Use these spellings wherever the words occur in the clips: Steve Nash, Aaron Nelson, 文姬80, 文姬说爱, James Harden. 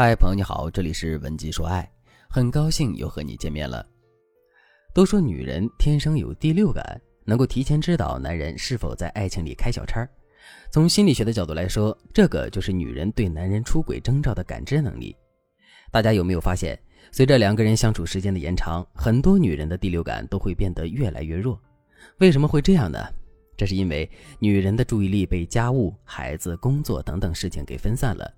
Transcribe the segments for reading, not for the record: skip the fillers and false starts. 嗨，朋友你好，这里是文姬说爱，很高兴又和你见面了。都说女人天生有第六感，能够提前知道男人是否在爱情里开小差。从心理学的角度来说，这个就是女人对男人出轨征兆的感知能力。大家有没有发现，随着两个人相处时间的延长，很多女人的第六感都会变得越来越弱。为什么会这样呢？这是因为女人的注意力被家务、孩子、工作等等事情给分散了。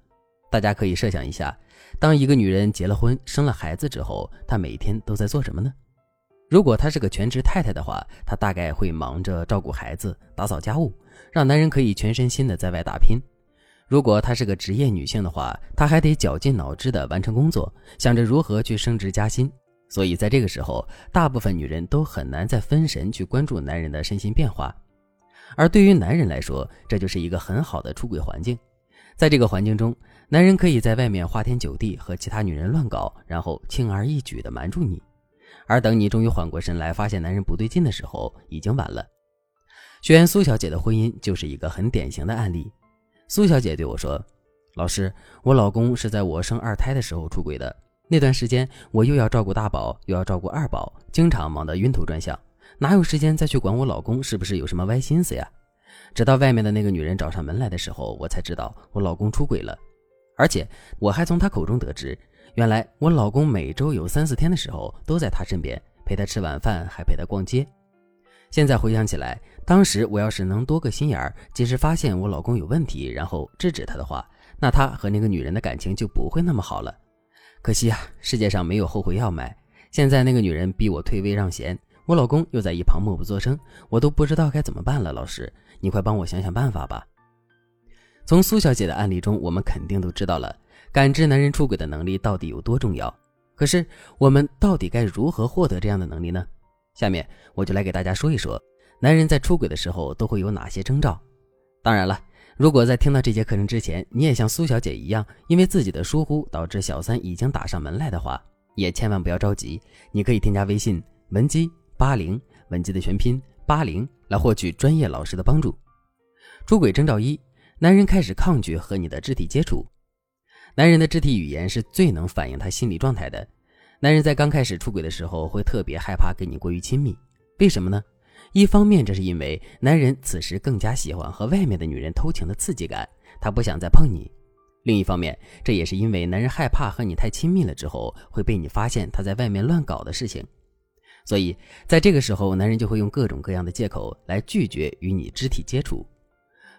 大家可以设想一下，当一个女人结了婚生了孩子之后，她每天都在做什么呢？如果她是个全职太太的话，她大概会忙着照顾孩子、打扫家务，让男人可以全身心的在外打拼。如果她是个职业女性的话，她还得绞尽脑汁的完成工作，想着如何去升职加薪。所以在这个时候，大部分女人都很难再分神去关注男人的身心变化。而对于男人来说，这就是一个很好的出轨环境。在这个环境中，男人可以在外面花天酒地，和其他女人乱搞，然后轻而易举地瞒住你。而等你终于缓过神来，发现男人不对劲的时候，已经晚了。学员苏小姐的婚姻就是一个很典型的案例。苏小姐对我说，老师，我老公是在我生二胎的时候出轨的，那段时间我又要照顾大宝，又要照顾二宝，经常忙得晕头转向，哪有时间再去管我老公是不是有什么歪心思呀？直到外面的那个女人找上门来的时候，我才知道我老公出轨了。而且我还从她口中得知，原来我老公每周有3-4天的时候都在她身边，陪她吃晚饭，还陪她逛街。现在回想起来，当时我要是能多个心眼，及时发现我老公有问题，然后制止他的话，那他和那个女人的感情就不会那么好了。可惜啊，世界上没有后悔药买。现在那个女人逼我退位让贤，我老公又在一旁默不作声，我都不知道该怎么办了。老师，你快帮我想想办法吧。从苏小姐的案例中，我们肯定都知道了感知男人出轨的能力到底有多重要。可是我们到底该如何获得这样的能力呢？下面我就来给大家说一说男人在出轨的时候都会有哪些征兆。当然了，如果在听到这节课程之前，你也像苏小姐一样因为自己的疏忽导致小三已经打上门来的话，也千万不要着急，你可以添加微信文姬80，文姬的全拼80，来获取专业老师的帮助。出轨征兆1，男人开始抗拒和你的肢体接触。男人的肢体语言是最能反映他心理状态的。男人在刚开始出轨的时候会特别害怕跟你过于亲密，为什么呢？一方面，这是因为男人此时更加喜欢和外面的女人偷情的刺激感，他不想再碰你。另一方面，这也是因为男人害怕和你太亲密了之后会被你发现他在外面乱搞的事情。所以在这个时候，男人就会用各种各样的借口来拒绝与你肢体接触。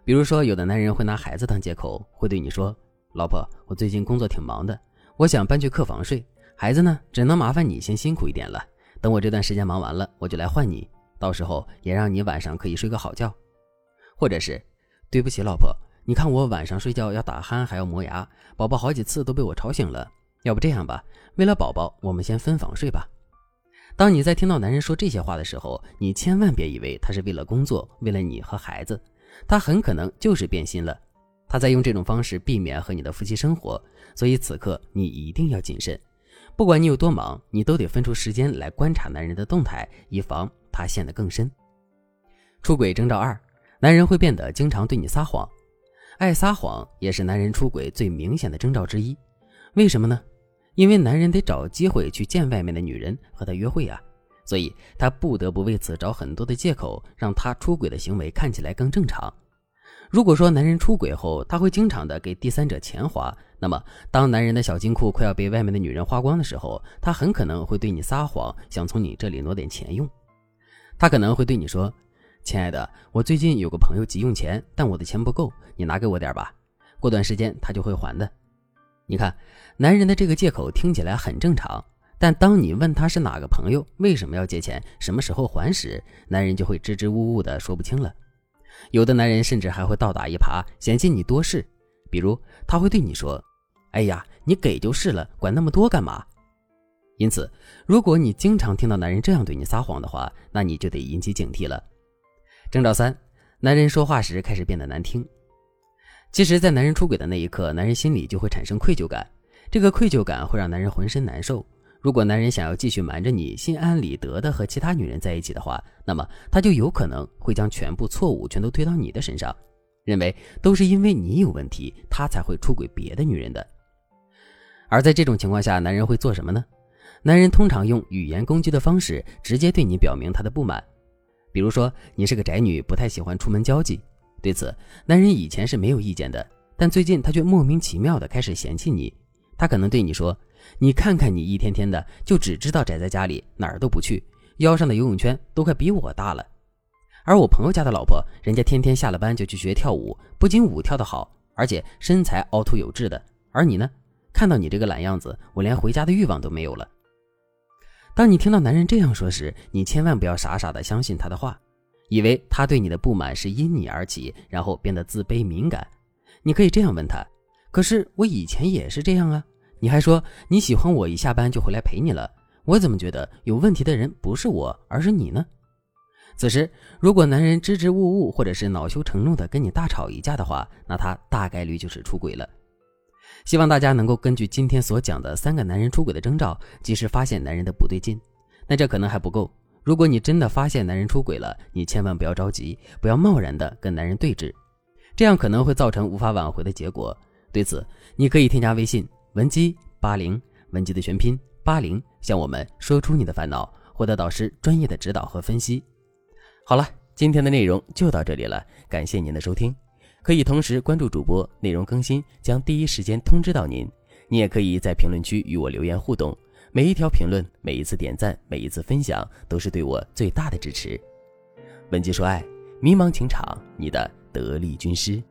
比如说，有的男人会拿孩子当借口，会对你说，老婆，我最近工作挺忙的，我想搬去客房睡，孩子呢，只能麻烦你先辛苦一点了，等我这段时间忙完了，我就来换你，到时候也让你晚上可以睡个好觉。或者是，对不起老婆，你看我晚上睡觉要打鼾还要磨牙，宝宝好几次都被我吵醒了，要不这样吧，为了宝宝我们先分房睡吧。当你在听到男人说这些话的时候，你千万别以为他是为了工作，为了你和孩子，他很可能就是变心了，他在用这种方式避免和你的夫妻生活。所以此刻你一定要谨慎，不管你有多忙，你都得分出时间来观察男人的动态，以防他陷得更深。出轨征兆2，男人会变得经常对你撒谎。爱撒谎也是男人出轨最明显的征兆之一。为什么呢？因为男人得找机会去见外面的女人和她约会啊，所以他不得不为此找很多的借口，让他出轨的行为看起来更正常。如果说男人出轨后他会经常的给第三者钱花，那么当男人的小金库快要被外面的女人花光的时候，他很可能会对你撒谎，想从你这里挪点钱用。他可能会对你说，亲爱的，我最近有个朋友急用钱，但我的钱不够，你拿给我点吧，过段时间他就会还的。你看，男人的这个借口听起来很正常，但当你问他是哪个朋友，为什么要借钱，什么时候还时，男人就会支支吾吾的说不清了。有的男人甚至还会倒打一耙，嫌弃你多事。比如他会对你说，哎呀，你给就是了，管那么多干嘛？因此如果你经常听到男人这样对你撒谎的话，那你就得引起警惕了。征兆3，男人说话时开始变得难听。其实在男人出轨的那一刻，男人心里就会产生愧疚感，这个愧疚感会让男人浑身难受。如果男人想要继续瞒着你，心安理得的和其他女人在一起的话，那么他就有可能会将全部错误全都推到你的身上，认为都是因为你有问题，他才会出轨别的女人的。而在这种情况下，男人会做什么呢？男人通常用语言攻击的方式直接对你表明他的不满。比如说，你是个宅女，不太喜欢出门交际。对此，男人以前是没有意见的，但最近他却莫名其妙地开始嫌弃你。他可能对你说，你看看你一天天的就只知道宅在家里，哪儿都不去，腰上的游泳圈都快比我大了。而我朋友家的老婆，人家天天下了班就去学跳舞，不仅舞跳得好，而且身材凹凸有致的。而你呢？看到你这个懒样子，我连回家的欲望都没有了。当你听到男人这样说时，你千万不要傻傻的相信他的话，以为他对你的不满是因你而起，然后变得自卑敏感。你可以这样问他，可是我以前也是这样啊，你还说你喜欢我一下班就回来陪你了，我怎么觉得有问题的人不是我，而是你呢？此时，如果男人支支吾吾或者是恼羞成怒的跟你大吵一架的话，那他大概率就是出轨了。希望大家能够根据今天所讲的3个男人出轨的征兆，及时发现男人的不对劲。但这可能还不够，如果你真的发现男人出轨了，你千万不要着急，不要贸然的跟男人对峙，这样可能会造成无法挽回的结果。对此，你可以添加微信文姬80，文姬的全拼80，向我们说出你的烦恼，获得导师专业的指导和分析。好了，今天的内容就到这里了，感谢您的收听。可以同时关注主播，内容更新将第一时间通知到您。你也可以在评论区与我留言互动，每一条评论、每一次点赞、每一次分享，都是对我最大的支持。文姬说爱，迷茫情场，你的得力军师。